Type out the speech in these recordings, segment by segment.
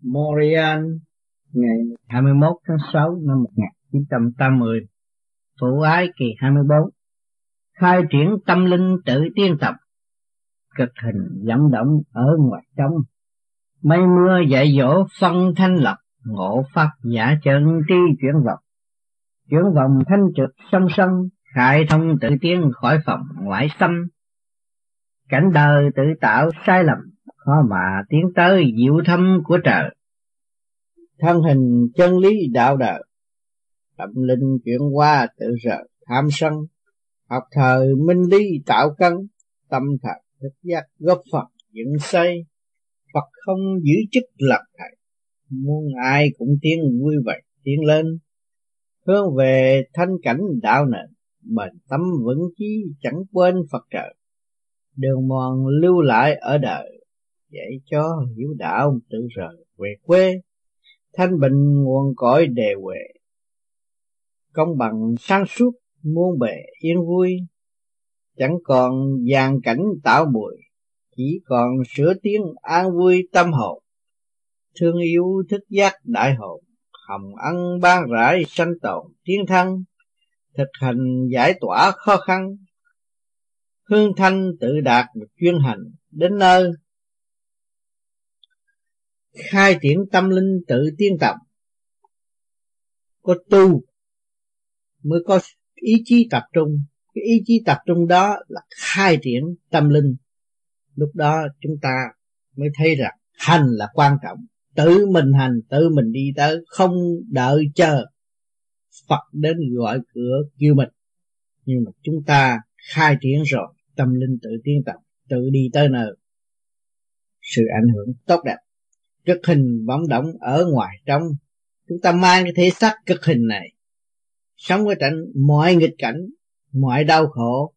Montreal ngày 21 tháng 6 năm 1980. Phụ Ái kỳ 24. Khai triển tâm linh tự tiên tập. Cực hình dẫn động ở ngoài trống. Mây mưa dạy dỗ phân thanh lập, ngộ pháp giả chân tri chuyển vọng. Chuyển vòng thanh trực song song, khai thông tự tiến khỏi phòng ngoại xâm. Cảnh đời tự tạo sai lầm, khó mà tiến tới diệu thâm của trời. Thân hình chân lý đạo đời, tâm linh chuyển qua tự rời tham sân. Học thời minh lý tạo cân, tâm thật thức giác góp Phật dựng xây. Phật không giữ chức lập thầy, muốn ai cũng tiến vui vậy tiến lên. Hướng về thanh cảnh đạo nền, bền tâm vững chí chẳng quên Phật trời. Đường mòn lưu lại ở đời, dạy cho hiểu đạo tự rời về quê. Thanh bình nguồn cõi đề huệ, công bằng sáng suốt muôn bề yên vui. Chẳng còn vàng cảnh tạo bụi, chỉ còn sửa tiếng an vui tâm hồn. Thương yêu thức giác đại hồn, hồng ân ban rải sanh tồn tiến thân. Thực hành giải tỏa khó khăn, hương thanh tự đạt chuyên hành đến nơi. Khai triển tâm linh tự tiên tập. Có tu mới có ý chí tập trung. Cái ý chí tập trung đó là khai triển tâm linh. Lúc đó chúng ta mới thấy rằng hành là quan trọng. Tự mình hành, tự mình đi tới, không đợi chờ Phật đến gọi cửa kêu mình. Nhưng mà chúng ta khai triển rồi, tâm linh tự tiến tập, tự đi tới nơi. Sự ảnh hưởng tốt đẹp. Cực hình bóng động ở ngoài trong. Chúng ta mang cái thể xác cực hình này, sống với cảnh mọi nghịch cảnh, mọi đau khổ,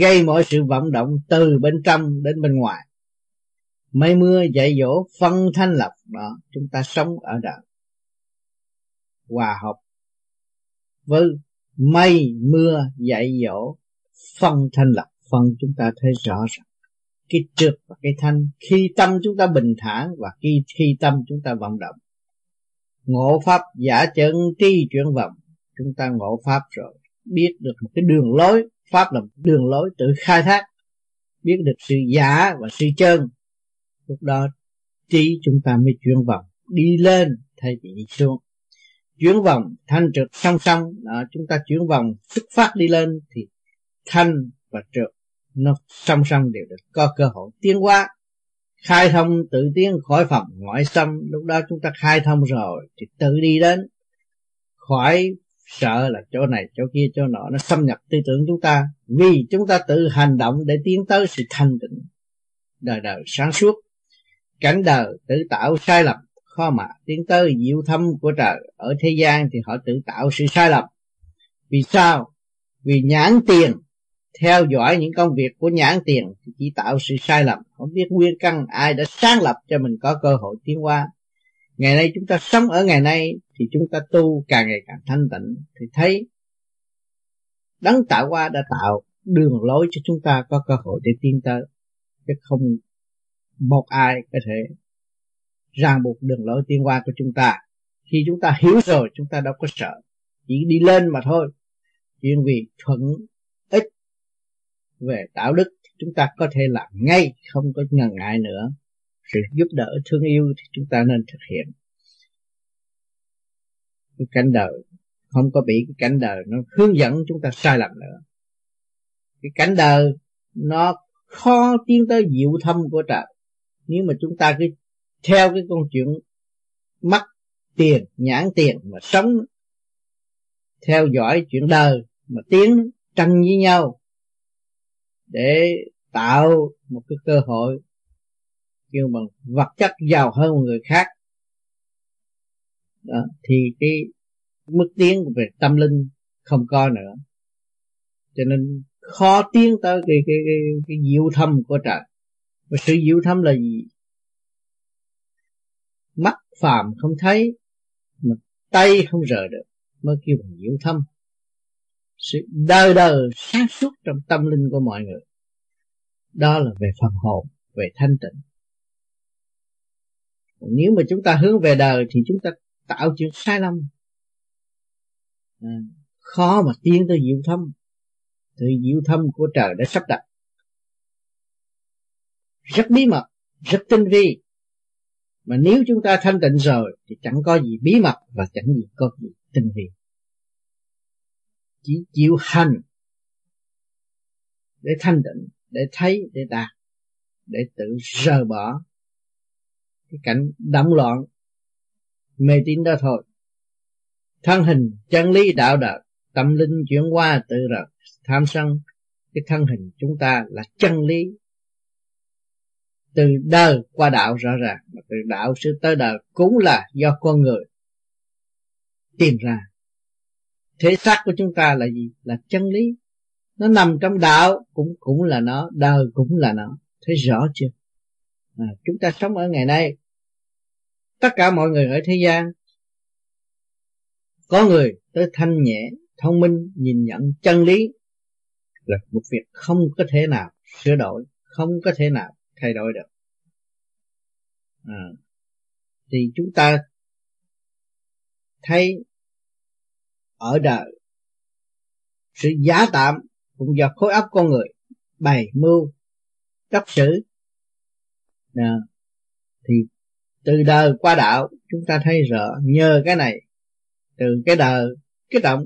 gây mọi sự vận động từ bên trong đến bên ngoài. Mây mưa dạy dỗ phân thanh lập đó, chúng ta sống ở đời hòa hợp với mây mưa dạy dỗ phân thanh lập. Phân chúng ta thấy rõ ràng cái trượt và cái thanh. Khi tâm chúng ta bình thản và khi tâm chúng ta vận động, ngộ pháp giả chân tri chuyển vọng. Chúng ta ngộ pháp rồi, biết được một cái đường lối. Pháp là một đường lối tự khai thác, biết được sự giả và sự chân. Lúc đó trí chúng ta mới chuyển vòng, đi lên thay vì đi xuống. Chuyển vòng thanh trượt song song đó, chúng ta chuyển vòng xuất phát đi lên thì thanh và trượt nó song song đều được có cơ hội tiến hóa. Khai thông tự tiến khỏi phòng ngoại xâm. Lúc đó chúng ta khai thông rồi thì tự đi đến, khỏi sợ là chỗ này chỗ kia chỗ nọ nó xâm nhập tư tưởng chúng ta. Vì chúng ta tự hành động để tiến tới sự thanh tịnh, đời đời sáng suốt. Cảnh đời tự tạo sai lầm, khó mà tiến tới diệu thâm của trời. Ở thế gian thì họ tự tạo sự sai lầm. Vì sao? Vì nhãn tiền, theo dõi những công việc của nhãn tiền thì chỉ tạo sự sai lầm, không biết nguyên căn ai đã sáng lập cho mình có cơ hội tiến hóa. Ngày nay chúng ta sống ở ngày nay thì chúng ta tu càng ngày càng thanh tịnh, thì thấy đấng tạo hóa đã tạo đường lối cho chúng ta có cơ hội để tiến tới, chứ không một ai có thể ràng buộc đường lối tiến hóa của chúng ta. Khi chúng ta hiểu rồi chúng ta đâu có sợ, chỉ đi lên mà thôi. Chuyện vì thuận ích về đạo đức chúng ta có thể làm ngay, không có ngần ngại nữa. Sự giúp đỡ thương yêu thì chúng ta nên thực hiện. Cái cảnh đời không có bị cái cảnh đời nó hướng dẫn chúng ta sai lầm nữa. Cái cảnh đời nó khó tiến tới diệu thâm của trời. Nếu mà chúng ta cứ theo cái con chuyện mắc tiền, nhãn tiền mà sống, theo dõi chuyện đời mà tiến tranh với nhau để tạo một cái cơ hội kêu bằng vật chất giàu hơn người khác đó, thì cái mức tiến về tâm linh không có nữa, cho nên khó tiến tới cái diệu thâm của trời. Và sự diệu thâm là gì? Mắt phàm không thấy mà tay không rời được mới kêu bằng diệu thâm. Sự đời đời sáng suốt trong tâm linh của mọi người, đó là về phần hồn, về thanh tịnh. Nếu mà chúng ta hướng về đời thì chúng ta tạo chuyện sai lầm, khó mà tiến tới diệu thâm. Từ diệu thâm của trời đã sắp đặt rất bí mật, rất tinh vi, mà nếu chúng ta thanh tịnh rồi thì chẳng có gì bí mật và chẳng gì có gì tinh vi. Chỉ chịu hành để thanh tịnh, để thấy, để đạt, để tự rời bỏ cái cảnh động loạn mê tín đó thôi. Thân hình chân lý đạo đạo, tâm linh chuyển qua tự rời tham sân. Cái thân hình chúng ta là chân lý, từ đời qua đạo rõ ràng, mà từ đạo tới đời cũng là do con người tìm ra. Thể xác của chúng ta là gì? Là chân lý. Nó nằm trong đạo cũng là nó, đời cũng là nó. Thấy rõ chưa? Chúng ta sống ở ngày nay, tất cả mọi người ở thế gian, có người tới thanh nhẹ, thông minh, nhìn nhận chân lý là một việc không có thể nào sửa đổi, không có thể nào thay đổi được. Thì chúng ta thấy ở đời sự giả tạm cũng do khối óc con người bày mưu đắp sử. Thì từ đời qua đạo chúng ta thấy rõ, nhờ cái này từ cái đời cái động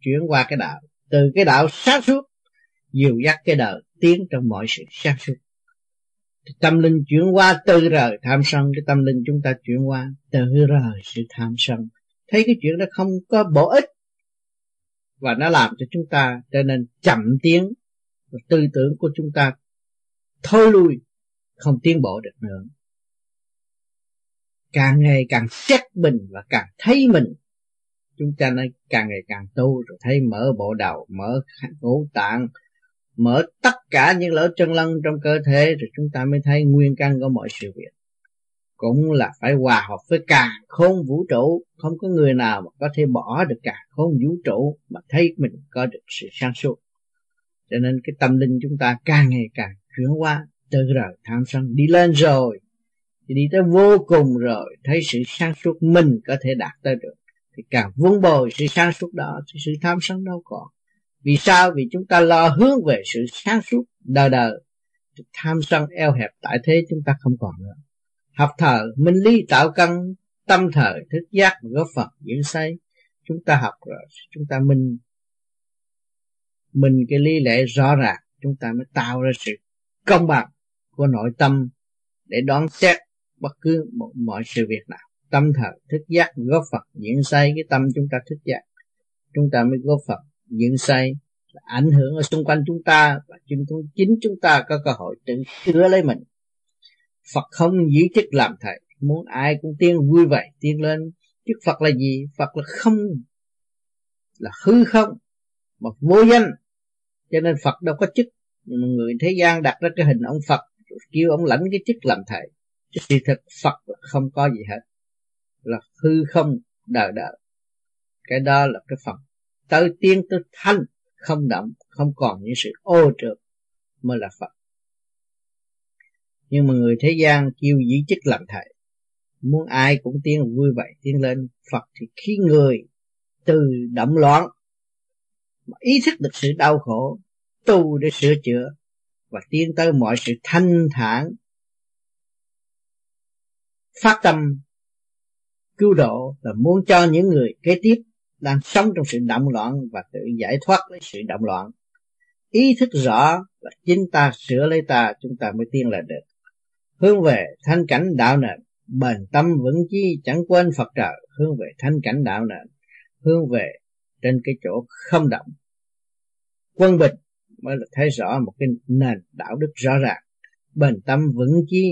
chuyển qua cái đạo, từ cái đạo sáng suốt dìu dắt cái đời tiến trong mọi sự sáng suốt. Tâm linh chuyển qua từ rời tham sân, cái tâm linh chúng ta chuyển qua từ rời sự tham sân. Thấy cái chuyện đó không có bổ ích và nó làm cho chúng ta trở nên chậm tiến, và tư tưởng của chúng ta thôi lui, không tiến bộ được nữa. Càng ngày càng xét mình và càng thấy mình, chúng ta nói càng ngày càng tu rồi thấy mở bộ đầu, mở ngũ tạng, mở tất cả những lỗ chân lân trong cơ thể, rồi chúng ta mới thấy nguyên căn của mọi sự việc. Cũng là phải hòa hợp với càn khôn vũ trụ. Không có người nào mà có thể bỏ được càn khôn vũ trụ mà thấy mình có được sự sáng suốt. Cho nên cái tâm linh chúng ta càng ngày càng chuyển qua từ rời tham sân, đi lên rồi thì đi tới vô cùng rồi, thấy sự sáng suốt mình có thể đạt tới được, thì càng vun bồi sự sáng suốt đó thì sự tham sân đâu còn. Vì sao? Vì chúng ta lo hướng về sự sáng suốt đời đời, tham sân eo hẹp tại thế chúng ta không còn nữa. Học thờ minh lý tạo căn, tâm thờ thức giác góp phần dưỡng xây. Chúng ta học rồi chúng ta minh cái lý lẽ rõ ràng, chúng ta mới tạo ra sự công bằng của nội tâm để đón xét bất cứ mọi sự việc nào. Tâm thờ thức giác góp phần dưỡng xây, cái tâm chúng ta thức giác chúng ta mới góp phần dưỡng xây, ảnh hưởng ở xung quanh chúng ta, và chính chúng ta có cơ hội tự sửa lấy mình. Phật không giữ chức làm thầy, muốn ai cũng tiến vui vậy tiến lên. Chức Phật là gì? Phật là không, là hư không, mà vô danh. Cho nên Phật đâu có chức. Nhưng mà người thế gian đặt ra cái hình ông Phật, kêu ông lãnh cái chức làm thầy. Chứ sự thật Phật là không có gì hết, là hư không đời đời. Cái đó là cái phần tới tiên tới thanh, không động, không còn những sự ô trượt, mới là Phật. Nhưng mà người thế gian kêu giữ chức làm thầy, muốn ai cũng tiến vui vậy tiến lên. Phật thì khi người từ động loạn mà ý thức được sự đau khổ, tu để sửa chữa và tiến tới mọi sự thanh thản, phát tâm cứu độ, là muốn cho những người kế tiếp đang sống trong sự động loạn và tự giải thoát lấy sự động loạn. Ý thức rõ là chính ta sửa lấy ta, chúng ta mới tiến lên được. Hướng về thanh cảnh đạo nền, bền tâm vững chí chẳng quên Phật trợ. Hướng về thanh cảnh đạo nền, hướng về trên cái chỗ không động, quân bình, mới là thấy rõ một cái nền đạo đức rõ ràng. Bền tâm vững chí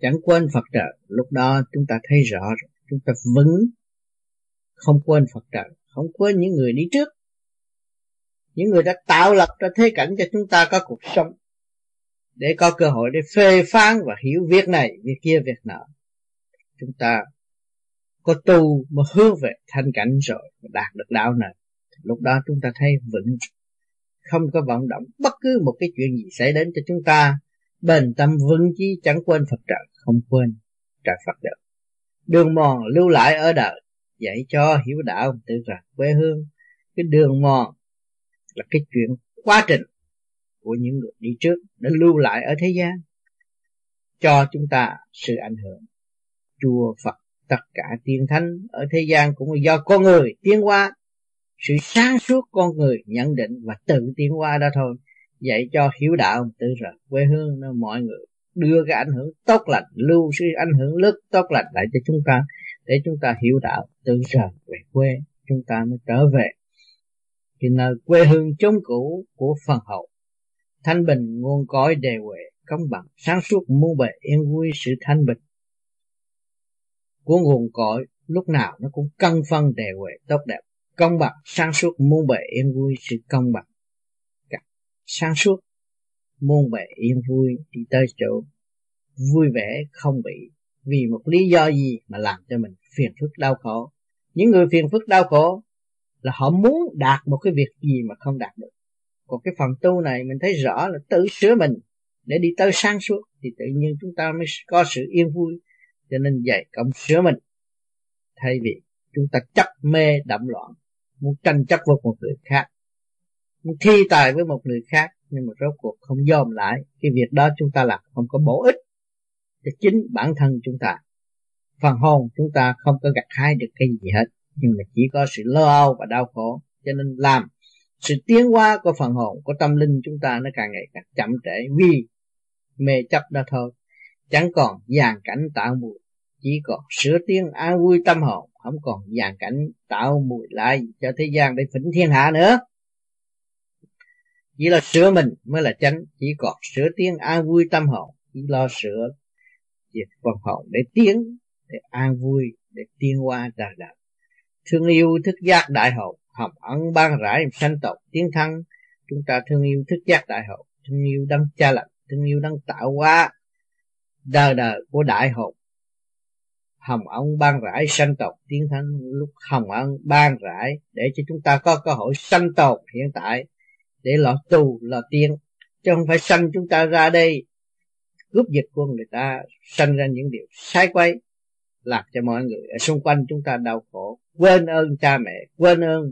chẳng quên Phật trợ, lúc đó chúng ta thấy rõ rồi, chúng ta vững, không quên Phật trợ, không quên những người đi trước, những người đã tạo lập ra thế cảnh cho chúng ta có cuộc sống, để có cơ hội để phê phán và hiểu việc này, việc kia, việc nọ. Chúng ta có tu mà hướng về thanh cảnh rồi, đạt được đạo này, lúc đó chúng ta thấy vững, không có vọng động bất cứ một cái chuyện gì xảy đến cho chúng ta. Bền tâm vững chí chẳng quên Phật trợ, không quên trợ Phật được. Đường mòn lưu lại ở đời, dạy cho hiểu đạo tự rạc quê hương. Cái đường mòn là cái chuyện quá trình của những người đi trước đã lưu lại ở thế gian, cho chúng ta sự ảnh hưởng. Chùa Phật, tất cả tiên thánh ở thế gian cũng là do con người tiến hóa. Sự sáng suốt con người nhận định và tự tiến hóa đó thôi. Dạy cho hiểu đạo tự rạc quê hương, nên mọi người đưa cái ảnh hưởng tốt lành, lưu sự ảnh hưởng lực tốt lành lại cho chúng ta, để chúng ta hiểu đạo tự rạc về quê, chúng ta mới trở về thì nơi quê hương chốn cũ của phần hậu. Thanh bình nguồn cõi đề huệ, công bằng sáng suốt muôn bề, yên vui. Sự thanh bình của nguồn cõi lúc nào nó cũng cân phân đề huệ tốt đẹp, công bằng sáng suốt muôn bề, yên vui. Sự công bằng sáng suốt muôn bề, yên vui, đi tới chỗ vui vẻ, không bị vì một lý do gì mà làm cho mình phiền phức đau khổ. Những người phiền phức đau khổ là họ muốn đạt một cái việc gì mà không đạt được. Còn cái phần tu này mình thấy rõ là tự sửa mình để đi tới sáng suốt, thì tự nhiên chúng ta mới có sự yên vui. Cho nên dạy công sửa mình, thay vì chúng ta chấp mê đậm loạn, muốn tranh chấp với một người khác, muốn thi tài với một người khác, nhưng mà rốt cuộc không dòm lại. Cái việc đó chúng ta làm không có bổ ích cho chính bản thân chúng ta. Phần hồn chúng ta không có gặt hái được cái gì hết, nhưng mà chỉ có sự lo âu và đau khổ. Cho nên làm sự tiến hóa của phần hồn, của tâm linh chúng ta nó càng ngày càng chậm trễ vì mê chấp đó thôi. Chẳng còn dàn cảnh tạo mùi, chỉ còn sửa tiếng an vui tâm hồn, không còn dàn cảnh tạo mùi lại cho thế gian để phỉnh thiên hạ nữa. Chỉ là sửa mình mới là chánh, chỉ còn sửa tiếng an vui tâm hồn, chỉ lo sửa việc phần hồn để tiến, để an vui, để tiến qua đời đời. Thương yêu thức giác đại hậu, hồng ân ban rải sanh tộc tiến thân. Chúng ta thương yêu thức giác đại hậu, thương yêu đấng cha lành, thương yêu đấng tạo hóa đời đời của đại hậu. Hồng ân ban rải sanh tộc tiến thân, lúc hồng ân ban rải để cho chúng ta có cơ hội sanh tộc hiện tại để lo tu lo tiến, chứ không phải sanh chúng ta ra đây cướp giật của người ta, sanh ra những điều sai quấy, làm cho mọi người ở xung quanh chúng ta đau khổ, quên ơn cha mẹ, quên ơn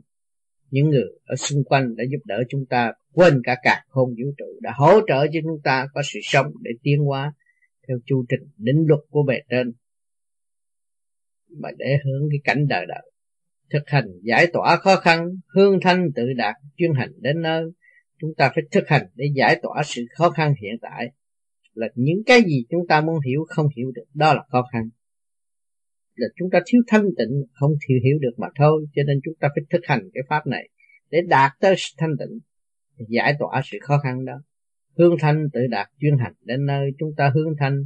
những người ở xung quanh đã giúp đỡ chúng ta, quên cả càn khôn vũ trụ đã hỗ trợ cho chúng ta có sự sống để tiến hóa theo chu trình định luật của bề trên, mà để hướng cái cảnh đời đời. Thực hành giải tỏa khó khăn, hương thanh tự đạt, chuyên hành đến nơi. Chúng ta phải thực hành để giải tỏa sự khó khăn hiện tại, là những cái gì chúng ta muốn hiểu không hiểu được, đó là khó khăn, là chúng ta thiếu thanh tịnh, không thiếu hiểu được mà thôi. Cho nên chúng ta phải thực hành cái pháp này để đạt tới thanh tịnh, giải tỏa sự khó khăn đó. Hương thanh tự đạt chuyên hành đến nơi, chúng ta hương thanh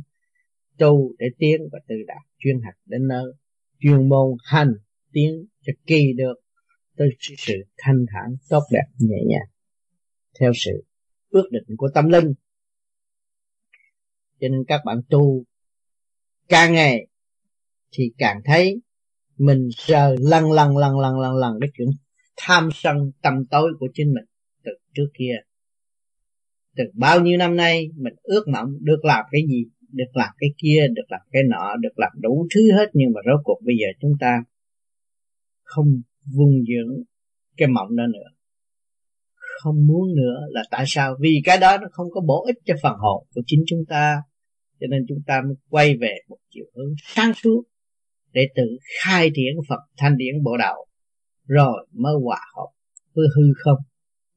tu để tiến và tự đạt chuyên hành đến nơi. Chuyên môn hành tiến cho kỳ được tới sự thanh thản tốt đẹp nhẹ nhàng theo sự ước định của tâm linh. Cho nên các bạn tu càng ngày thì càng thấy mình giờ lần lần cái chuyện tham sân tâm tối của chính mình. Từ trước kia, từ bao nhiêu năm nay mình ước mộng được làm cái gì, được làm cái kia, được làm cái nọ, được làm đủ thứ hết, nhưng mà rốt cuộc bây giờ chúng ta không vun dưỡng cái mộng đó nữa, không muốn nữa. Là tại sao? Vì cái đó nó không có bổ ích cho phần hồn của chính chúng ta. Cho nên chúng ta mới quay về một chiều hướng sáng suốt để tự khai triển Phật thanh điển bộ đạo, rồi mới hòa hợp với hư không.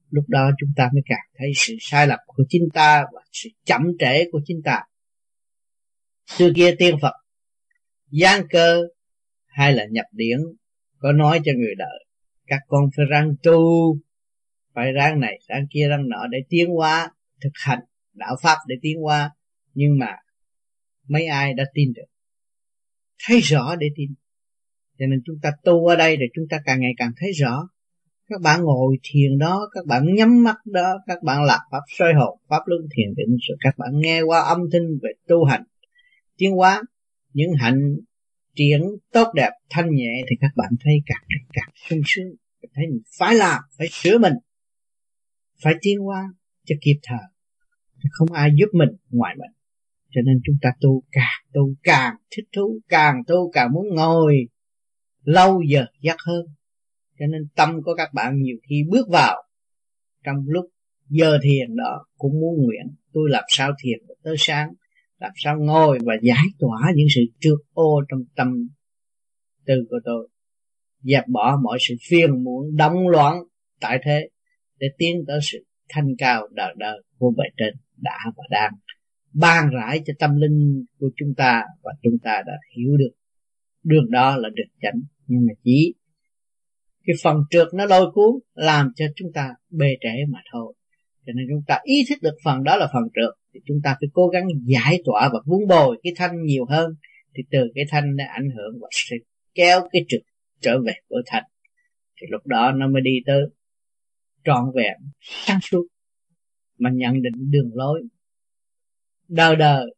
Lúc đó chúng ta mới cảm thấy sự sai lầm của chính ta và sự chậm trễ của chính ta. Xưa kia tiên Phật giáng cơ hay là nhập điển có nói cho người đời, các con phải ráng tu, phải ráng này ráng kia ráng nọ để tiến hóa, thực hành đạo pháp để tiến hóa. Nhưng mà mấy ai đã tin được, thấy rõ để tin. Cho nên chúng ta tu ở đây để chúng ta càng ngày càng thấy rõ. Các bạn ngồi thiền đó, các bạn nhắm mắt đó, các bạn lạc pháp soi hồn, pháp luân thiền định, rồi các bạn nghe qua âm thanh về tu hành tiến hóa, những hạnh triển tốt đẹp thanh nhẹ, thì các bạn thấy càng ngày càng sung sướng, thấy mình phải làm, phải sửa mình, phải tiến hóa cho kịp thời. Không ai giúp mình ngoài mình. Cho nên chúng ta tu càng thích thú, càng tu càng muốn ngồi lâu giờ giấc hơn. Cho nên tâm của các bạn nhiều khi bước vào trong lúc giờ thiền đó cũng muốn nguyện tôi làm sao thiền được tới sáng, làm sao ngồi và giải tỏa những sự trượt ô trong tâm tư của tôi, dẹp bỏ mọi sự phiền muộn đóng loạn tại thế để tiến tới sự thanh cao đời đời của bề trên đã và đang ban rãi cho tâm linh của chúng ta. Và chúng ta đã hiểu được đường đó là đường chánh, nhưng mà chỉ cái phần trượt nó lôi cuốn làm cho chúng ta bê trễ mà thôi. Cho nên chúng ta ý thức được phần đó là phần trượt thì chúng ta phải cố gắng giải tỏa và vun bồi cái thanh nhiều hơn, thì từ cái thanh nó ảnh hưởng và sẽ kéo cái trượt trở về với thanh, thì lúc đó nó mới đi tới trọn vẹn sáng suốt mà nhận định đường lối đời đời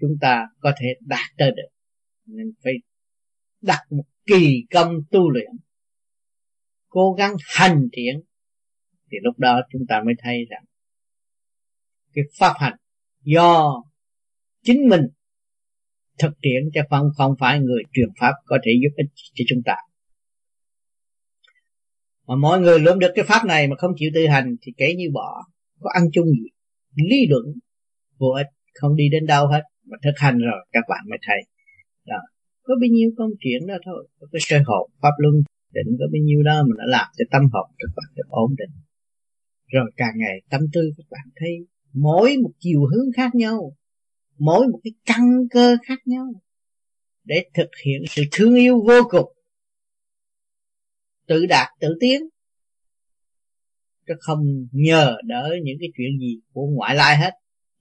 chúng ta có thể đạt tới được. Nên phải đặt một kỳ công tu luyện, cố gắng hành thiện, thì lúc đó chúng ta mới thấy rằng cái pháp hành do chính mình thực hiện chứ không phải người truyền pháp có thể giúp ích cho chúng ta. Mà mọi người lượm được cái pháp này mà không chịu tự hành thì kể như bỏ, có ăn chung gì, lý luận vô ích, không đi đến đâu hết. Mà thực hành rồi các bạn mới thấy đó, có bao nhiêu công chuyện đó thôi, có cái sơ hồn pháp luân định có bao nhiêu đó mà nó làm cho tâm hồn các bạn được ổn định, rồi càng ngày tâm tư các bạn thấy mỗi một chiều hướng khác nhau, mỗi một cái căn cơ khác nhau để thực hiện sự thương yêu vô cùng, tự đạt tự tiến, chứ không nhờ đỡ những cái chuyện gì của ngoại lai hết.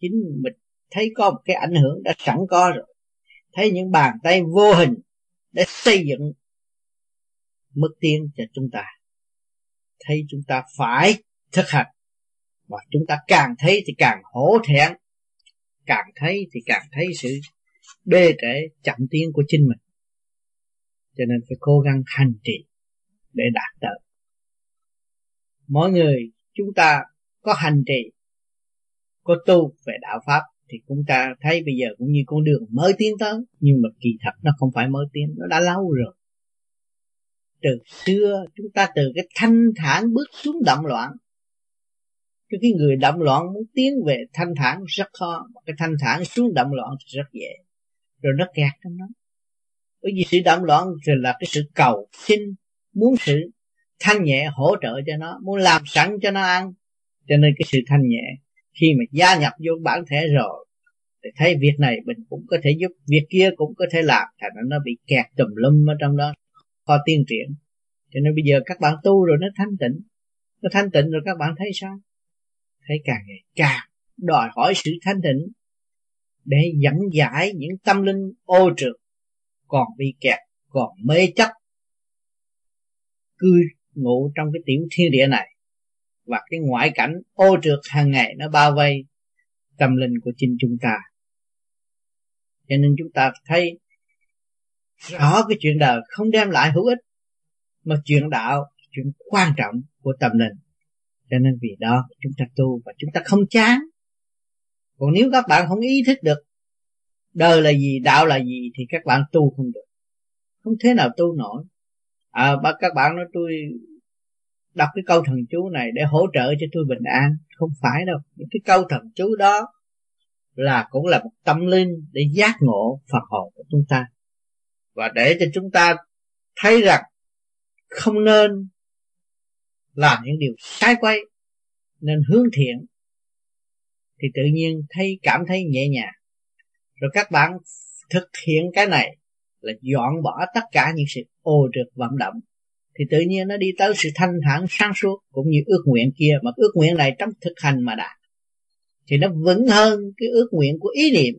Chính mình thấy có một cái ảnh hưởng đã sẵn có rồi, thấy những bàn tay vô hình để xây dựng mức tiến cho chúng ta, thấy chúng ta phải thực hành. Và chúng ta càng thấy thì càng hổ thẹn, càng thấy thì càng thấy sự bê trễ chậm tiến của chính mình. Cho nên phải cố gắng hành trì để đạt tới. Mỗi người chúng ta có hành trì, có tu về đạo pháp thì chúng ta thấy bây giờ cũng như con đường mới tiến tới, nhưng mà kỳ thật nó không phải mới tiến, nó đã lâu rồi. Từ xưa chúng ta từ cái thanh thản bước xuống động loạn. Cái người động loạn muốn tiến về thanh thản rất khó, mà cái thanh thản xuống động loạn thì rất dễ, rồi nó kẹt trong đó. Bởi vì sự động loạn thì là cái sự cầu xin, muốn sự thanh nhẹ hỗ trợ cho nó, muốn làm sẵn cho nó ăn. Cho nên cái sự thanh nhẹ khi mà gia nhập vô bản thể rồi thì thấy việc này mình cũng có thể giúp, việc kia cũng có thể làm, thành ra nó bị kẹt tùm lum ở trong đó, khó tiến triển. Cho nên bây giờ các bạn tu rồi nó thanh tịnh, nó thanh tịnh rồi các bạn thấy sao? Thấy càng ngày càng đòi hỏi sự thanh tịnh để dẫn giải những tâm linh ô trượt còn bị kẹt, còn mê chấp cư ngụ trong cái tiểu thiên địa này. Và cái ngoại cảnh ô trượt hàng ngày nó bao vây tâm linh của chính chúng ta. Cho nên chúng ta thấy rõ cái chuyện đời không đem lại hữu ích, mà chuyện đạo, chuyện quan trọng của tâm linh. Cho nên vì đó chúng ta tu và chúng ta không chán. Còn nếu các bạn không ý thức được đời là gì, đạo là gì thì các bạn tu không được, không thế nào tu nổi. Các bạn nói tôi đọc cái câu thần chú này để hỗ trợ cho tôi bình an, không phải đâu. Những cái câu thần chú đó là cũng là một tâm linh để giác ngộ Phật hồn của chúng ta, và để cho chúng ta thấy rằng không nên làm những điều sai quay, nên hướng thiện thì tự nhiên cảm thấy nhẹ nhàng. Rồi các bạn thực hiện cái này là dọn bỏ tất cả những sự ô trượt vận động, thì tự nhiên nó đi tới sự thanh thản sáng suốt, cũng như ước nguyện kia. Mà ước nguyện này trong thực hành mà đạt thì nó vững hơn cái ước nguyện của ý niệm.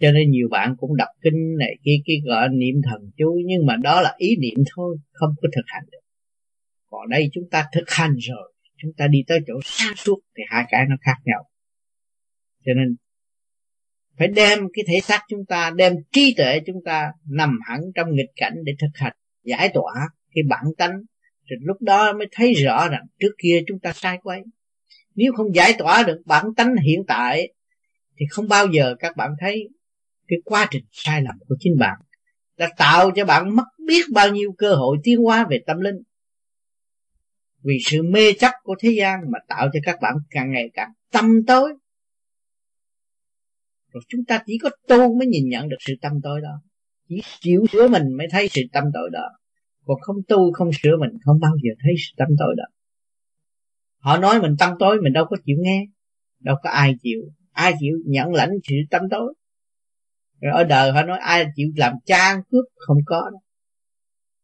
Cho nên nhiều bạn cũng đọc kinh này kia gọi niệm thần chú, nhưng mà đó là ý niệm thôi, không có thực hành được. Còn đây chúng ta thực hành rồi, chúng ta đi tới chỗ sáng suốt thì hai cái nó khác nhau. Cho nên phải đem cái thể xác chúng ta, đem trí tuệ chúng ta nằm hẳn trong nghịch cảnh để thực hành, giải tỏa cái bản tánh. Rồi lúc đó mới thấy rõ rằng trước kia chúng ta sai quấy. Nếu không giải tỏa được bản tánh hiện tại thì không bao giờ các bạn thấy cái quá trình sai lầm của chính bạn đã tạo cho bạn mất biết bao nhiêu cơ hội tiến hóa về tâm linh. Vì sự mê chấp của thế gian mà tạo cho các bạn càng ngày càng tâm tối. Rồi chúng ta chỉ có tu mới nhìn nhận được sự tâm tối đó. Chỉ chịu sửa mình mới thấy sự tâm tối đó. Còn không tu không sửa mình không bao giờ thấy sự tâm tối đó. Họ nói mình tâm tối mình đâu có chịu nghe. Đâu có ai chịu. Ai chịu nhận lãnh sự tâm tối. Rồi ở đời họ nói ai chịu làm cha ăn cướp, không có đó.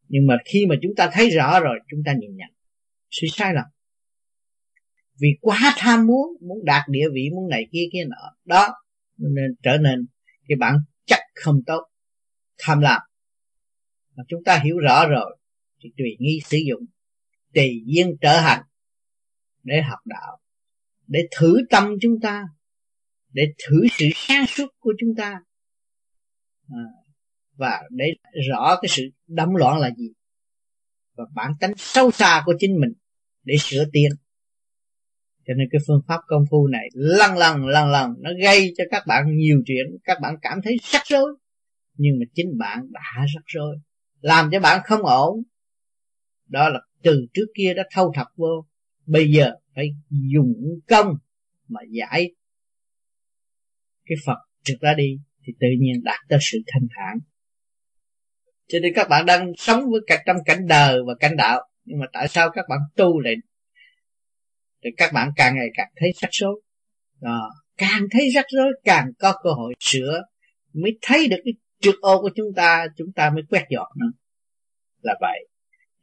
Nhưng mà khi mà chúng ta thấy rõ rồi chúng ta nhìn nhận sự sai lầm. Vì quá tham muốn, muốn đạt địa vị, muốn này kia kia nọ. Đó nên trở nên cái bản chất không tốt, tham lam. Mà chúng ta hiểu rõ rồi thì tùy nghi sử dụng, tùy duyên trở hành để học đạo, để thử tâm chúng ta, để thử sự sáng suốt của chúng ta, và để rõ cái sự đấm loạn là gì và bản tánh sâu xa của chính mình để sửa tiến. Cho nên cái phương pháp công phu này lần lần nó gây cho các bạn nhiều chuyện. Các bạn cảm thấy rắc rối, nhưng mà chính bạn đã rắc rối, làm cho bạn không ổn. Đó là từ trước kia đã thâu thập vô, bây giờ phải dùng công mà giải cái Phật trực ra đi, thì tự nhiên đạt tới sự thanh thản. Cho nên các bạn đang sống với cả trong cảnh đời và cảnh đạo, nhưng mà tại sao các bạn tu lại thì các bạn càng ngày càng thấy rắc rối, càng thấy rắc rối càng có cơ hội sửa, mới thấy được cái trược ô của chúng ta mới quét dọn nữa, là vậy.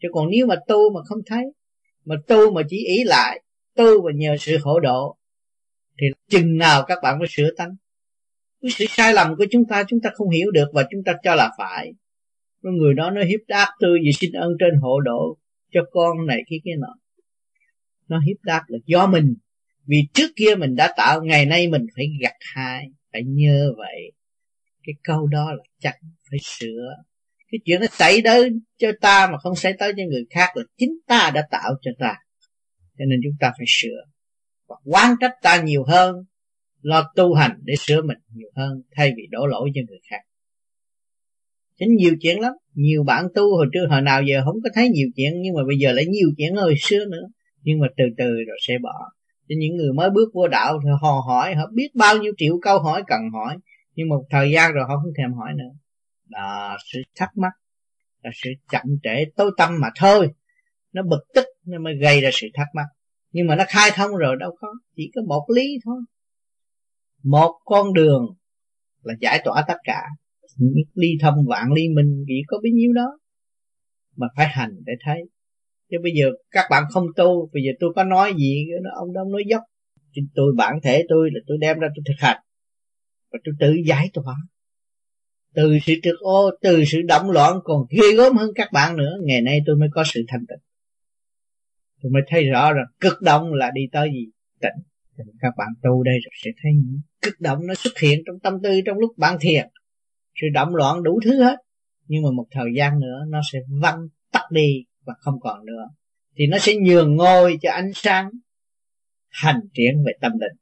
Chứ còn nếu mà tu mà không thấy, mà tu mà chỉ ý lại, tu mà nhờ sự khổ độ, thì chừng nào các bạn mới sửa tánh. Cái sự sai lầm của chúng ta không hiểu được và chúng ta cho là phải. Người đó nó hiếp đáp tôi vì xin ơn trên hộ độ cho con này kia kia nọ. Nó hiếp đáp là do mình. Vì trước kia mình đã tạo, ngày nay mình phải gặt hái, phải nhớ vậy. Cái câu đó là chắc phải sửa. Cái chuyện nó xảy đến cho ta mà không xảy tới cho người khác là chính ta đã tạo cho ta. Cho nên chúng ta phải sửa. Và oán trách ta nhiều hơn, lo tu hành để sửa mình nhiều hơn, thay vì đổ lỗi cho người khác. Chính nhiều chuyện lắm. Nhiều bạn tu hồi trước hồi nào giờ không có thấy nhiều chuyện, nhưng mà bây giờ lại nhiều chuyện hồi xưa nữa. Nhưng mà từ từ rồi sẽ bỏ. Cho những người mới bước vô đạo thì họ hỏi, họ biết bao nhiêu triệu câu hỏi cần hỏi, nhưng một thời gian rồi họ không thèm hỏi nữa. Đó, sự thắc mắc là sự chậm trễ tối tâm mà thôi. Nó bực tức nên mới gây ra sự thắc mắc. Nhưng mà nó khai thông rồi đâu có, chỉ có một lý thôi. Một con đường là giải tỏa tất cả. Ly thông vạn ly minh, chỉ có bấy nhiêu đó. Mà phải hành để thấy. Chứ bây giờ các bạn không tu, bây giờ tôi có nói gì, ông đó nói dốc. Tôi bản thể tôi là tôi đem ra tôi thực hành. Và tôi tự giải tỏa. Từ sự trược ô, từ sự động loạn còn ghê gớm hơn các bạn nữa. Ngày nay tôi mới có sự thanh tịnh. Tôi mới thấy rõ rằng cực động là đi tới gì? Tịnh. Các bạn tu đây rồi sẽ thấy những cực động nó xuất hiện trong tâm tư trong lúc bạn thiền. Sự động loạn đủ thứ hết. Nhưng mà một thời gian nữa nó sẽ văng tắt đi và không còn nữa. Thì nó sẽ nhường ngôi cho ánh sáng hành triển về tâm định.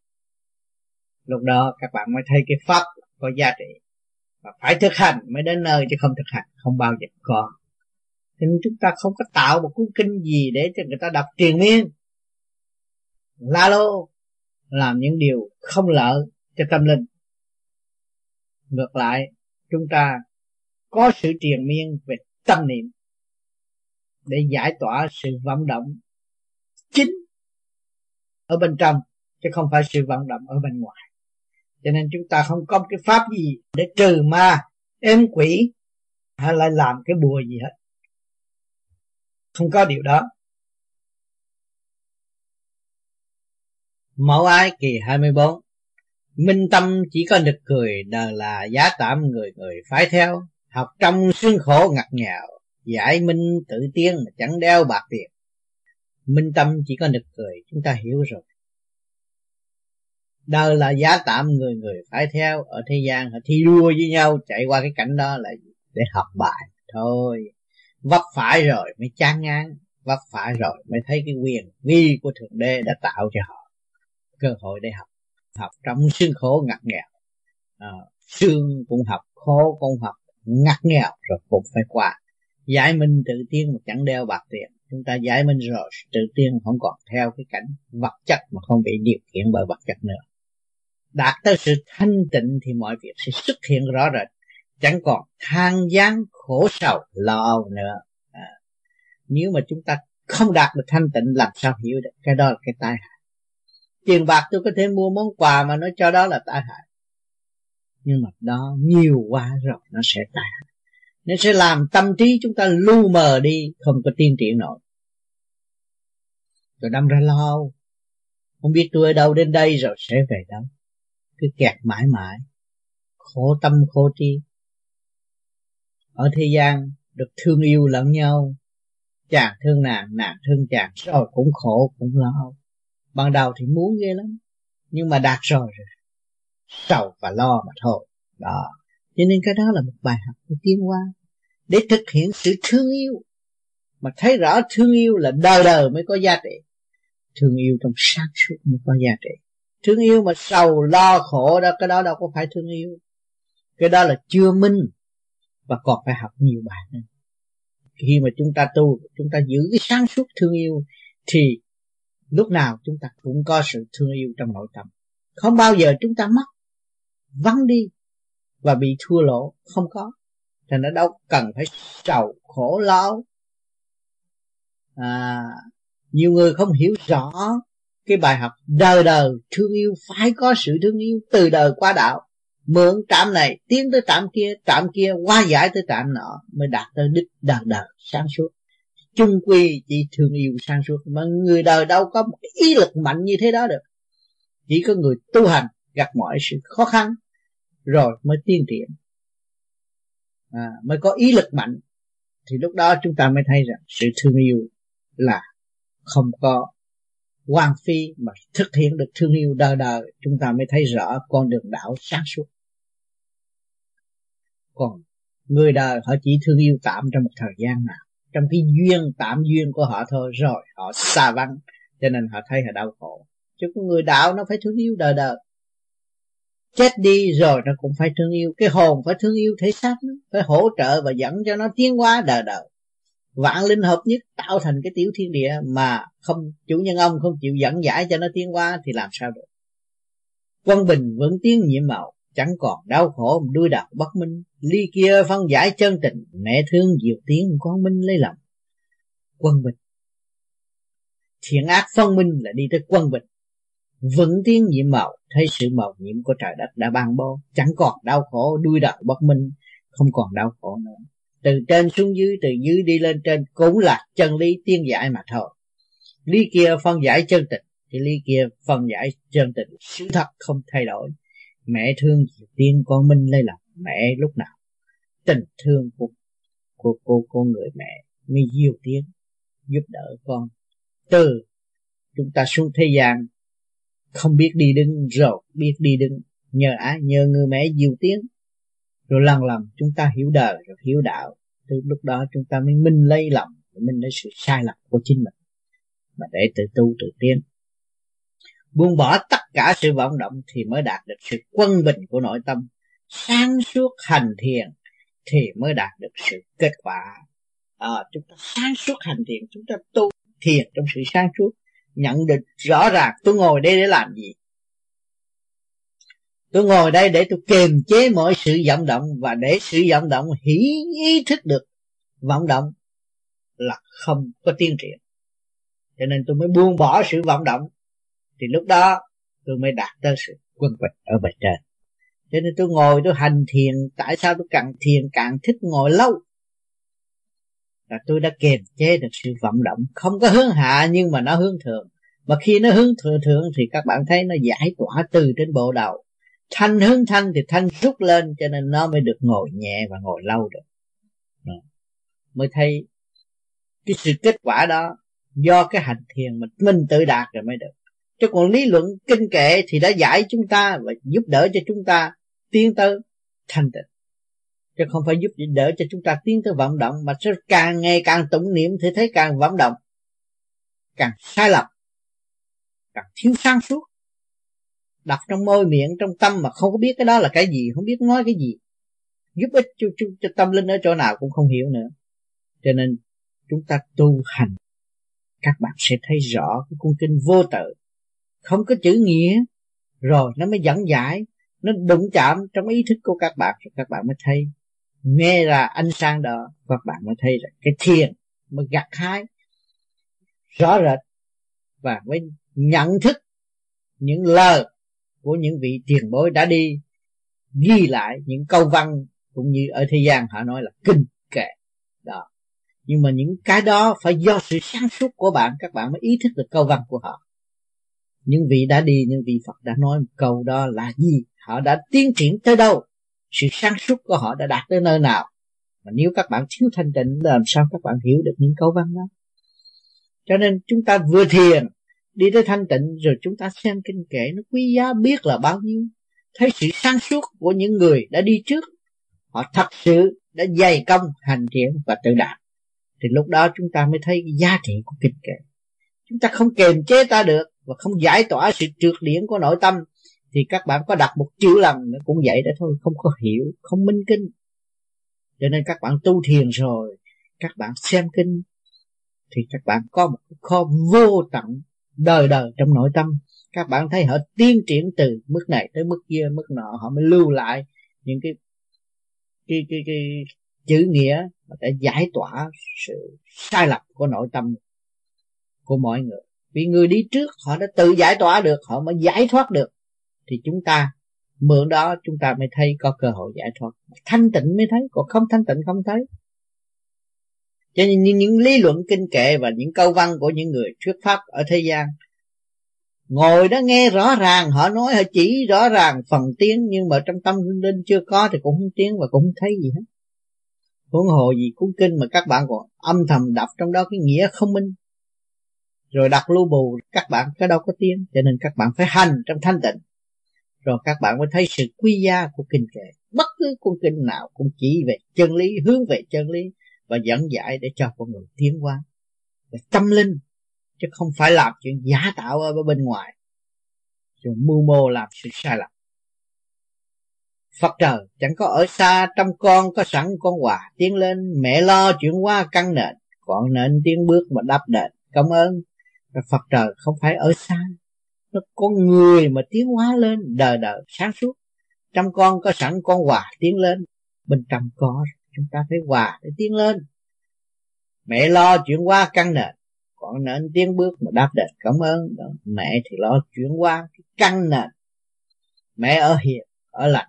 Lúc đó các bạn mới thấy cái pháp có giá trị. Và phải thực hành mới đến nơi, chứ không thực hành không bao giờ có. Thế nên chúng ta không có tạo một cuốn kinh gì để cho người ta đọc triền miên. La lô. Làm những điều không lợi cho tâm linh. Ngược lại, chúng ta có sự triền miên về tâm niệm để giải tỏa sự vận động chính ở bên trong, chứ không phải sự vận động ở bên ngoài. Cho nên chúng ta không có cái pháp gì để trừ ma, êm quỷ hay lại làm cái bùa gì hết. Không có điều đó. Mẫu ái kỳ 24. Minh tâm chỉ có nực cười, đời là giá tạm người người phải theo. Học trong xương khổ ngặt nghèo, giải minh tự tiên mà chẳng đeo bạc tiền. Minh tâm chỉ có nực cười, chúng ta hiểu rồi. Đời là giá tạm người người phải theo. Ở thế gian họ thi đua với nhau, chạy qua cái cảnh đó là để học bài thôi. Vấp phải rồi mới chán ngán, vấp phải rồi mới thấy cái quyền nghi của Thượng Đế đã tạo cho họ cơ hội để học. học trong xương khổ ngặt nghèo, xương cũng học, khổ cũng học, ngặt nghèo rồi cũng phải qua. Giải minh tự tiên mà chẳng đeo bạc tiền. Chúng ta giải minh rồi tự tiên không còn theo cái cảnh vật chất mà không bị điều khiển bởi vật chất nữa. Đạt tới sự thanh tịnh thì mọi việc sẽ xuất hiện rõ rệt, chẳng còn than vãn khổ sầu lo âu nữa. Nếu mà chúng ta không đạt được thanh tịnh làm sao hiểu được? Cái đó là cái tai hại. Tiền bạc tôi có thể mua món quà mà nó cho đó là tai hại, nhưng mà đó nhiều quá rồi nó sẽ tai hại, nó sẽ làm tâm trí chúng ta lu mờ đi, không có tiến triển nổi. Rồi đâm ra lo, không biết tôi ở đâu đến đây rồi sẽ về đâu, cứ kẹt mãi mãi, khổ tâm khổ trí. Ở thế gian được thương yêu lẫn nhau, chàng thương nàng, nàng thương chàng, rồi cũng khổ cũng lo. Ban đầu thì muốn ghê lắm, nhưng mà đạt rồi sầu và lo mà thôi. Đó, cho nên cái đó là một bài học của tiến hóa, để thực hiện sự thương yêu. Mà thấy rõ thương yêu là đời đời mới có giá trị, thương yêu trong sáng suốt mới có giá trị. Thương yêu mà sầu lo khổ đó, cái đó đâu có phải thương yêu, cái đó là chưa minh, và còn phải học nhiều bài nữa. Khi mà chúng ta tu, chúng ta giữ cái sáng suốt thương yêu thì lúc nào chúng ta cũng có sự thương yêu trong nội tâm, không bao giờ chúng ta mất, vắng đi và bị thua lỗ, không có. Thành ra đâu cần phải sầu khổ lo. Nhiều người không hiểu rõ cái bài học đời đời thương yêu, phải có sự thương yêu từ đời qua đạo, mượn trạm này tiến tới trạm kia qua giải tới trạm nọ, mới đạt tới đích đời đời sáng suốt. Chung quy chỉ thương yêu sáng suốt, mà người đời đâu có một ý lực mạnh như thế đó được. Chỉ có người tu hành gặp mọi sự khó khăn rồi mới tiến triển, mới có ý lực mạnh, thì lúc đó chúng ta mới thấy rằng sự thương yêu là không có hoang phi, mà thực hiện được thương yêu đời đời chúng ta mới thấy rõ con đường đạo sáng suốt. Còn người đời họ chỉ thương yêu tạm trong một thời gian nào, trong cái duyên tạm duyên của họ thôi, rồi họ xa vắng, cho nên họ thấy họ đau khổ. Chứ người đạo nó phải thương yêu đời đời, chết đi rồi nó cũng phải thương yêu, cái hồn phải thương yêu thể xác, phải hỗ trợ và dẫn cho nó tiến hóa đời đời. Vạn linh hợp nhất tạo thành cái tiểu thiên địa, mà không chủ nhân ông không chịu dẫn giải cho nó tiến hóa thì làm sao được? Quân bình vẫn tiến nhiệm màu, chẳng còn đau khổ đuôi đạo bất minh. Ly kia phân giải chân tình, mẹ thương diệu tiếng con minh lấy lòng. Quân bình thiện ác phân minh là đi tới quân bình, vững tiến nhiệm màu, thấy sự màu nhiệm của trời đất đã ban bố, chẳng còn đau khổ đuôi đạo bất minh, không còn đau khổ nữa. Từ trên xuống dưới, từ dưới đi lên trên cũng là chân lý tiên giải mà thôi. Lý kia phân giải chân tình, thì lý kia phân giải chân tình sự thật không thay đổi. Mẹ thương diệu tiên con minh lấy lòng, mẹ lúc nào tình thương của người mẹ mới diệu tiên giúp đỡ con. Từ chúng ta xuống thế gian không biết đi đứng, rồi biết đi đứng nhờ á, nhờ người mẹ diệu tiên. Rồi lần lần chúng ta hiểu đời, rồi hiểu đạo, từ lúc đó chúng ta mới minh lấy lòng, minh lấy sự sai lầm của chính mình, mà để tự tu tự tiến. Buông bỏ tất cả sự vọng động thì mới đạt được sự quân bình của nội tâm. Sáng suốt hành thiền thì mới đạt được sự kết quả. Chúng ta sáng suốt hành thiền, chúng ta tu thiền trong sự sáng suốt, nhận định rõ ràng tôi ngồi đây để làm gì. Tôi ngồi đây để tôi kiềm chế mọi sự vọng động, và để sự vọng động ý thức được vọng động là không có tiến triển. Cho nên tôi mới buông bỏ sự vọng động, thì lúc đó tôi mới đạt tới sự quân bình ở bề trên. Cho nên tôi ngồi tôi hành thiền, tại sao tôi càng thiền càng thích ngồi lâu? Là tôi đã kiềm chế được sự vọng động, không có hướng hạ nhưng mà nó hướng thượng. Mà khi nó hướng thượng thì các bạn thấy nó giải tỏa từ trên bộ đầu. Thanh hướng thanh thì thanh rút lên, cho nên nó mới được ngồi nhẹ và ngồi lâu được. Mới thấy cái sự kết quả đó do cái hành thiền mình tự đạt rồi mới được. Chứ còn lý luận kinh kệ thì đã giải chúng ta và giúp đỡ cho chúng ta tiến tới thanh tịnh, chứ không phải giúp đỡ cho chúng ta tiến tới vận động. Mà sẽ càng ngày càng tụng niệm thì thấy càng vận động, càng sai lầm, càng thiếu sáng suốt. đặt trong môi miệng, trong tâm mà không có biết cái đó là cái gì, không biết nói cái gì, giúp ích cho tâm linh ở chỗ nào cũng không hiểu nữa. Cho nên chúng ta tu hành, các bạn sẽ thấy rõ cái cuốn kinh vô tự, không có chữ nghĩa, rồi nó mới dẫn giải, nó đụng chạm trong ý thức của các bạn, các bạn mới thấy, nghe ra ánh sáng đó, các bạn mới thấy là cái thiền mới gặt hái rõ rệt, và mới nhận thức những lời của những vị tiền bối đã đi, ghi lại những câu văn cũng như ở thế gian họ nói là kinh kệ đó. Nhưng mà những cái đó phải do sự sáng suốt của bạn, các bạn mới ý thức được câu văn của họ. Những vị đã đi, những vị Phật đã nói một câu đó là gì, họ đã tiến triển tới đâu, sự sáng suốt của họ đã đạt tới nơi nào. Mà nếu các bạn thiếu thanh tịnh, làm sao các bạn hiểu được những câu văn đó? Cho nên chúng ta vừa thiền đi tới thanh tịnh, rồi chúng ta xem kinh kệ nó quý giá biết là bao nhiêu, thấy sự sáng suốt của những người đã đi trước, họ thật sự đã dày công hành thiện và tự đạt. Thì lúc đó chúng ta mới thấy cái giá trị của kinh kệ. Chúng ta không kiềm chế ta được và không giải tỏa sự trượt điển của nội tâm, thì các bạn có đặt 1.000.000 lần nó cũng vậy đó thôi, không có hiểu, không minh kinh. Cho nên các bạn tu thiền rồi, các bạn xem kinh, thì các bạn có một kho vô tận đời đời trong nội tâm. Các bạn thấy họ tiến triển từ mức này tới mức kia, mức nọ, họ mới lưu lại những cái chữ nghĩa để giải tỏa sự sai lầm của nội tâm của mọi người. Vì người đi trước họ đã tự giải tỏa được, họ mới giải thoát được. Thì chúng ta mượn đó chúng ta mới thấy có cơ hội giải thoát. Thanh tịnh mới thấy, còn không thanh tịnh không thấy. Cho nên những lý luận kinh kệ và những câu văn của những người thuyết pháp ở thế gian, ngồi đó nghe rõ ràng, họ nói họ chỉ rõ ràng phần tiếng, nhưng mà trong tâm linh chưa có thì cũng không tiếng và cũng không thấy gì hết. Huống hồ gì cuốn kinh mà các bạn còn âm thầm đọc trong đó cái nghĩa không minh, rồi đặt lu bù, các bạn có đâu có tiếng. Cho nên các bạn phải hành trong thanh tịnh, rồi các bạn mới thấy sự quý giá của kinh kệ. Bất cứ cuốn kinh nào cũng chỉ về chân lý, hướng về chân lý và dẫn giải để cho con người tiến hóa về tâm linh, chứ không phải làm chuyện giả tạo ở bên ngoài, rồi mưu mô làm sự sai lầm. Phật trời chẳng có ở xa, trong con có sẵn con quà tiến lên, mẹ lo chuyển qua căn nền, còn nền tiến bước mà đắp đền. Cảm ơn Phật trời không phải ở xa, nó có người mà tiến hóa lên đời đời sáng suốt. Trong con có sẵn con quà tiến lên, bên trong có chúng ta phải hòa để tiến lên. Mẹ lo chuyển qua căn nền, còn nền tiến bước mà đáp đền. Cảm ơn đó. Mẹ thì lo chuyển qua cái căn nền, mẹ ở hiền ở lành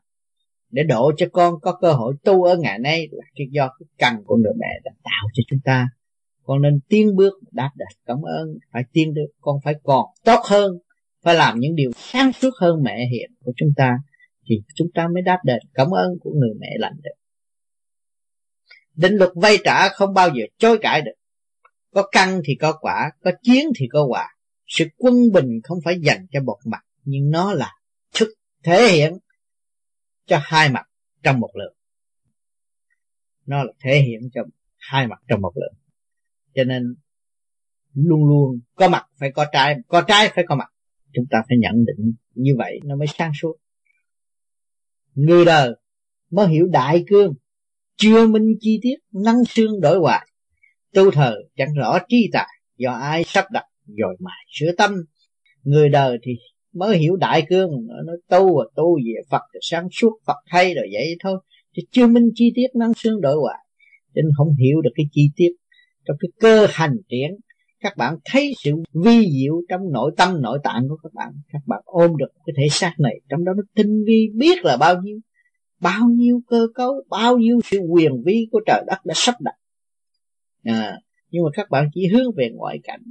để độ cho con có cơ hội tu ở ngày nay, là cái do cái căn của người mẹ đã tạo cho chúng ta. Con nên tiến bước mà đáp đền. Cảm ơn, phải tiến được, con phải còn tốt hơn, phải làm những điều sáng suốt hơn mẹ hiền của chúng ta, thì chúng ta mới đáp đền cảm ơn của người mẹ lành được. Định luật vay trả không bao giờ chối cãi được. Có căn thì có quả, có chiến thì có hòa. Sự quân bình không phải dành cho một mặt, nhưng nó là thức thể hiện cho hai mặt trong một lượng. Nó là thể hiện cho hai mặt trong một lượng. Cho nên luôn luôn có mặt phải có trái, có trái phải có mặt. Chúng ta phải nhận định như vậy nó mới sáng suốt. Người đời mới hiểu đại cương, chưa minh chi tiết, năng xương đổi hoài. Tu thờ chẳng rõ trí tài, do ai sắp đặt rồi mài sửa tâm. Người đời thì mới hiểu đại cương, nó tu và tu về Phật thì sáng suốt, Phật hay rồi vậy thôi, chứ chưa minh chi tiết, năng xương đổi hoài, nên không hiểu được cái chi tiết trong cái cơ hành triển. Các bạn thấy sự vi diệu trong nội tâm, nội tạng của các bạn ôm được cái thể xác này, trong đó nó tinh vi biết là bao nhiêu. Bao nhiêu cơ cấu, bao nhiêu sự quyền vi của trời đất đã sắp đặt nhưng mà các bạn chỉ hướng về ngoại cảnh,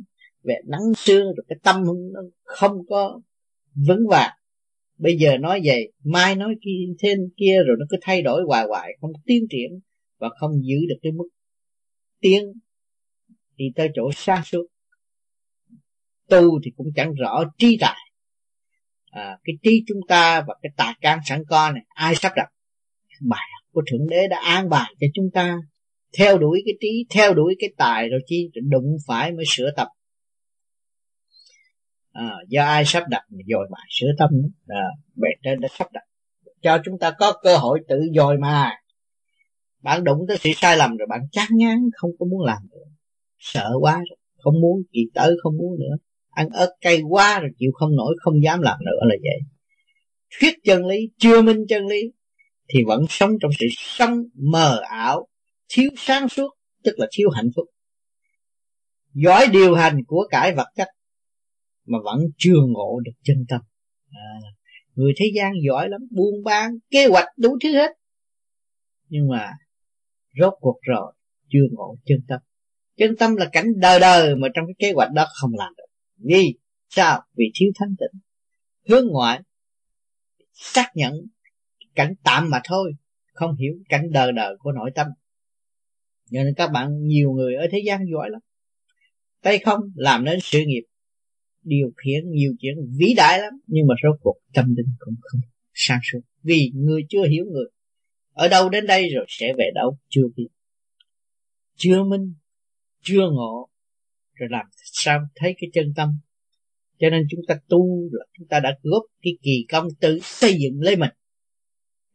về nắng sương, rồi cái tâm nó không có vững vàng. Bây giờ nói vậy, mai nói kia, thêm kia, rồi nó cứ thay đổi hoài hoài, không tiến triển và không giữ được cái mức tiến đi tới chỗ sáng suốt. Tu thì cũng chẳng rõ trí tài. Cái trí chúng ta và cái tài can sẵn có này ai sắp đặt? Bài học của Thượng Đế đã an bài cho chúng ta. Theo đuổi cái trí, theo đuổi cái tài, rồi chi đụng phải mới sửa tập. do ai sắp đặt mà dồi mài sửa tâm đó. Bề trên đã sắp đặt cho chúng ta có cơ hội tự dồi mài. Bạn đụng tới sự sai lầm rồi bạn chán ngán, không có muốn làm nữa, sợ quá rồi, không muốn, chỉ tới không muốn nữa, ăn ớt cay quá rồi chịu không nổi, không dám làm nữa, là vậy. Thuyết chân lý, chưa minh chân lý thì vẫn sống trong sự sống mờ ảo, thiếu sáng suốt, tức là thiếu hạnh phúc. Giỏi điều hành của cải vật chất mà vẫn chưa ngộ được chân tâm. Người thế gian giỏi lắm, buôn bán, kế hoạch đủ thứ hết, nhưng mà rốt cuộc rồi chưa ngộ chân tâm. Chân tâm là cảnh đời đời mà trong cái kế hoạch đó không làm được. Vì sao? Vì thiếu thanh tịnh. Hướng ngoại xác nhận cảnh tạm mà thôi, không hiểu cảnh đời đời của nội tâm. Cho nên các bạn, nhiều người ở thế gian giỏi lắm, tay không làm nên sự nghiệp, điều khiển nhiều chuyện vĩ đại lắm, nhưng mà rốt cuộc tâm linh cũng không sáng suốt. Vì người chưa hiểu người, ở đâu đến đây rồi sẽ về đâu chưa biết, chưa minh, chưa ngộ, rồi làm sao thấy cái chân tâm. Cho nên chúng ta tu là chúng ta đã góp cái kỳ công tự xây dựng lấy mình,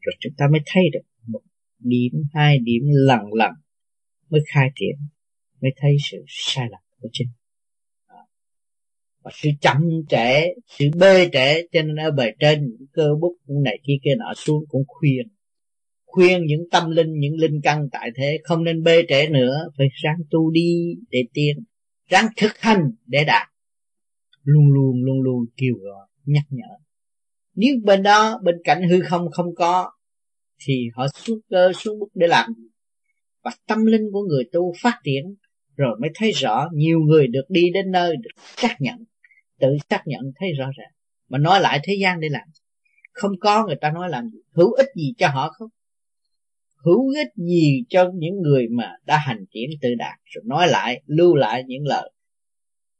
rồi chúng ta mới thấy được một điểm, hai điểm, lần lần mới khai triển, mới thấy sự sai lầm của chính. Và sự chậm trễ, sự bê trễ, cho nên ở bề trên cơ bút này kia nọ xuống cũng khuyên những tâm linh, những linh căn tại thế không nên bê trễ nữa, phải ráng tu đi để tiến, ráng thực hành để đạt, luôn luôn kêu gọi nhắc nhở. Nếu bên đó, bên cạnh hư không không có thì họ xuống cơ xuống bút để làm. Và tâm linh của người tu phát triển rồi mới thấy rõ. Nhiều người được đi đến nơi, được xác nhận, tự xác nhận thấy rõ ràng. Mà nói lại thế gian để làm, không có người ta nói làm gì, hữu ích gì cho họ không, hữu ích gì cho những người mà đã hành triển tự đạt, rồi nói lại, lưu lại những lời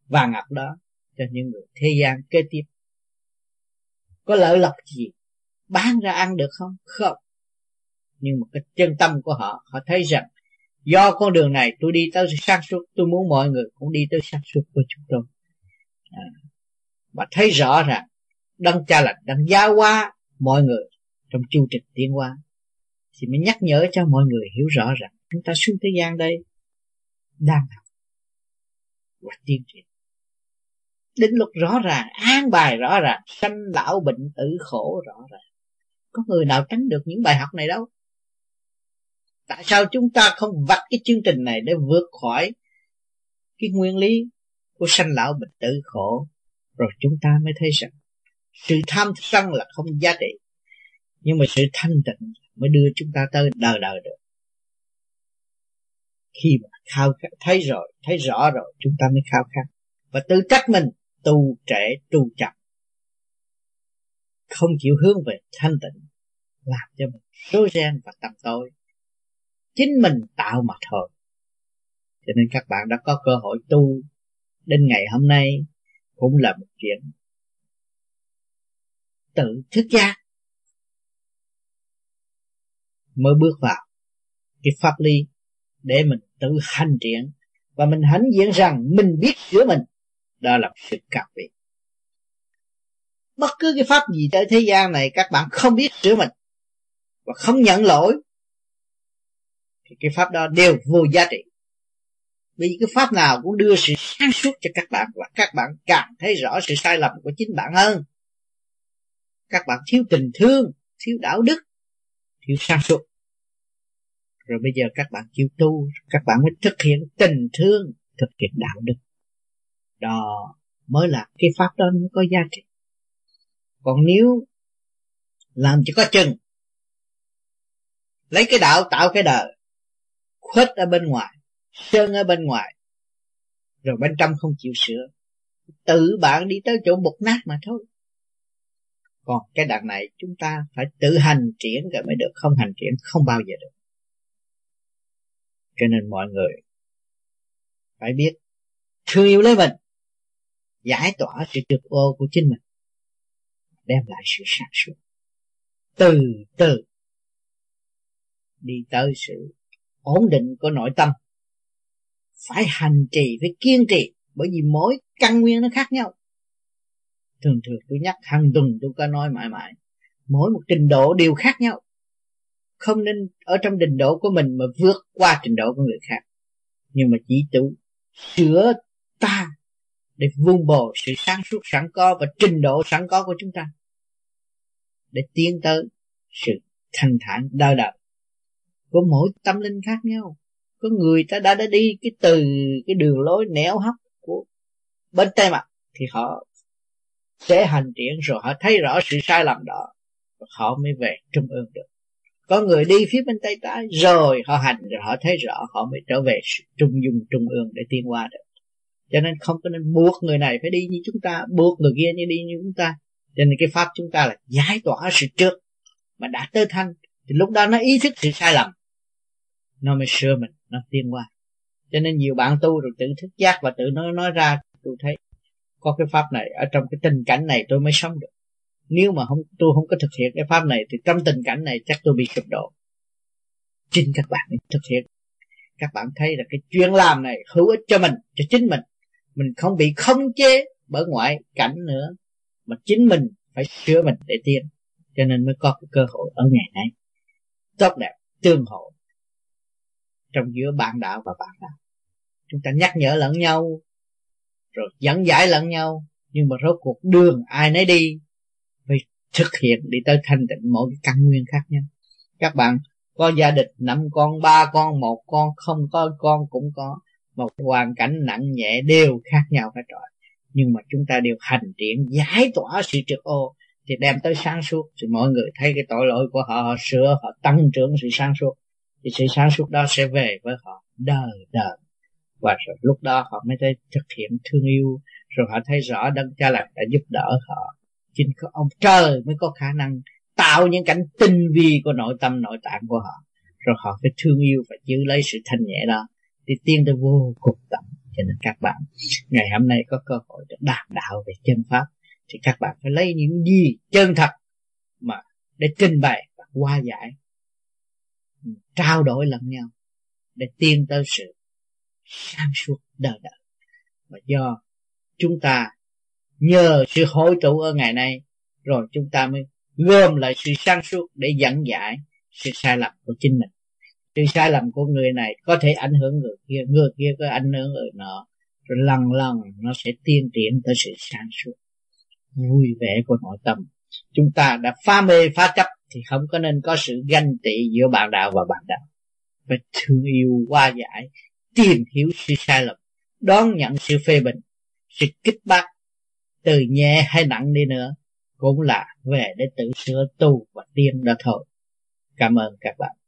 vàng ngọc đó cho những người thế gian kế tiếp. Có lợi lộc gì, bán ra ăn được không? Không. Nhưng một cái chân tâm của họ, họ thấy rằng do con đường này tôi đi tới sáng suốt, tôi muốn mọi người cũng đi tới sáng suốt của chúng tôi. Và thấy rõ ràng đang cha lành, đang giáo hóa mọi người trong chu trình tiến hóa, thì mới nhắc nhở cho mọi người hiểu rõ rằng chúng ta xuống thế gian đây đang học và tiến triển. Định luật rõ ràng, an bài rõ ràng, sanh lão bệnh tử khổ rõ ràng. Có người nào tránh được những bài học này đâu. Tại sao chúng ta không vạch cái chương trình này để vượt khỏi cái nguyên lý của sanh lão bệnh tử khổ? Rồi chúng ta mới thấy rằng sự tham sân là không giá trị, nhưng mà sự thanh tịnh mới đưa chúng ta tới đời đời được. Khi mà khao khát thấy rồi, thấy rõ rồi, chúng ta mới khao khát và tự trách mình tu trễ, tu chậm, không chịu hướng về thanh tịnh, làm cho mình rối ren và tầm tối. Chính mình tạo mà thôi. Cho nên các bạn đã có cơ hội tu đến ngày hôm nay cũng là một chuyện tự thức giác, mới bước vào cái pháp lý để mình tự hành triển, và mình hãnh diện rằng mình biết sửa mình. Đó là sự khác biệt. Bất cứ cái pháp gì tới thế gian này các bạn không biết sửa mình và không nhận lỗi thì cái pháp đó đều vô giá trị. Vì cái pháp nào cũng đưa sự sáng suốt cho các bạn, và các bạn càng thấy rõ sự sai lầm của chính bạn hơn. Các bạn thiếu tình thương, thiếu đạo đức, thiếu sáng suốt. Rồi bây giờ các bạn chịu tu, các bạn mới thực hiện tình thương, thực hiện đạo đức. Đó mới là cái pháp đó mới có giá trị. Còn nếu làm chỉ có chừng, lấy cái đạo tạo cái đời, khuất ở bên ngoài, sơn ở bên ngoài, rồi bên trong không chịu sửa, tự bạn đi tới chỗ bột nát mà thôi. Còn cái đằng này chúng ta phải tự hành triển rồi mới được, không hành triển không bao giờ được. Cho nên mọi người phải biết thương yêu lấy mình, giải tỏa sự trược ô của chính mình, đem lại sự sáng suốt, từ từ đi tới sự ổn định của nội tâm. Phải hành trì, phải kiên trì, bởi vì mỗi căn nguyên nó khác nhau. Thường thường tôi nhắc hàng tuần tôi có nói mãi mãi, mỗi một trình độ đều khác nhau. Không nên ở trong trình độ của mình mà vượt qua trình độ của người khác. Nhưng mà chỉ tu sửa ta để vun bồi sự sáng suốt sẵn có và trình độ sẵn có của chúng ta, để tiến tới sự thanh thản đau đầu. Có mỗi tâm linh khác nhau. Có người ta đã đi từ cái đường lối nẻo hấp của bên tay mặt thì họ sẽ hành triển rồi, họ thấy rõ sự sai lầm đó, họ mới về trung ương được. Có người đi phía bên tay trái rồi họ hành, rồi họ thấy rõ, họ mới trở về trung dung trung ương để tiến qua được. Cho nên không có nên buộc người này phải đi như chúng ta, buộc người kia đi như chúng ta. Cho nên cái pháp chúng ta là giải tỏa sự trước, mà đã tới thanh thì lúc đó nó ý thức sự sai lầm, nó mới sửa mình, nó tiến qua. Cho nên nhiều bạn tu rồi tự thức giác và tự nói ra, tôi thấy có cái pháp này, ở trong cái tình cảnh này tôi mới sống được. Nếu mà tôi không có thực hiện cái pháp này thì trong tình cảnh này chắc tôi bị sụp đổ. Chính các bạn thực hiện, các bạn thấy là cái chuyện làm này hữu ích cho mình, cho chính mình. Mình không bị khống chế bởi ngoại cảnh nữa, mà chính mình phải sửa mình để tiến. Cho nên mới có cái cơ hội ở ngày nay tốt đẹp tương hội trong giữa bạn đạo và bạn đạo. Chúng ta nhắc nhở lẫn nhau rồi dẫn giải lẫn nhau, nhưng mà rốt cuộc đường ai nấy đi, phải thực hiện đi tới thanh tịnh mỗi cái căn nguyên khác nhau. Các bạn có gia đình 5 con, 3 con, 1 con, không có con cũng có, một hoàn cảnh nặng nhẹ đều khác nhau hết rồi. Nhưng mà chúng ta đều hành triển giải tỏa sự trực ô thì đem tới sáng suốt, thì mọi người thấy cái tội lỗi của họ, họ sửa, họ tăng trưởng sự sáng suốt, thì sự sáng suốt đó sẽ về với họ đời đời. Và rồi lúc đó họ mới thấy thực hiện thương yêu, rồi họ thấy rõ đấng cha lành đã giúp đỡ họ. Chính ông trời mới có khả năng tạo những cảnh tinh vi của nội tâm nội tạng của họ, rồi họ phải thương yêu và giữ lấy sự thanh nhẹ đó thì tiến tới vô cùng tận. Cho nên các bạn ngày hôm nay có cơ hội được đàm đạo về chân pháp, thì các bạn phải lấy những gì chân thật mà để trình bày và hòa giải, trao đổi lẫn nhau để tiến tới sự sáng suốt đời đời. Và do chúng ta nhờ sự hội tụ ở ngày nay, rồi chúng ta mới gom lại sự sáng suốt để dẫn giải sự sai lầm của chính mình. Sự sai lầm của người này có thể ảnh hưởng người kia có ảnh hưởng người nọ, rồi lần lần nó sẽ tiến triển tới sự sáng suốt vui vẻ của nội tâm. Chúng ta đã phá mê phá chấp thì không có nên có sự ganh tị giữa bạn đạo và bạn đạo. Phải thương yêu, hòa giải, tìm hiểu sự sai lầm, đón nhận sự phê bình, sự kích bác, từ nhẹ hay nặng đi nữa cũng là về để tự sửa tu và tiến đó thôi. Cảm ơn các bạn.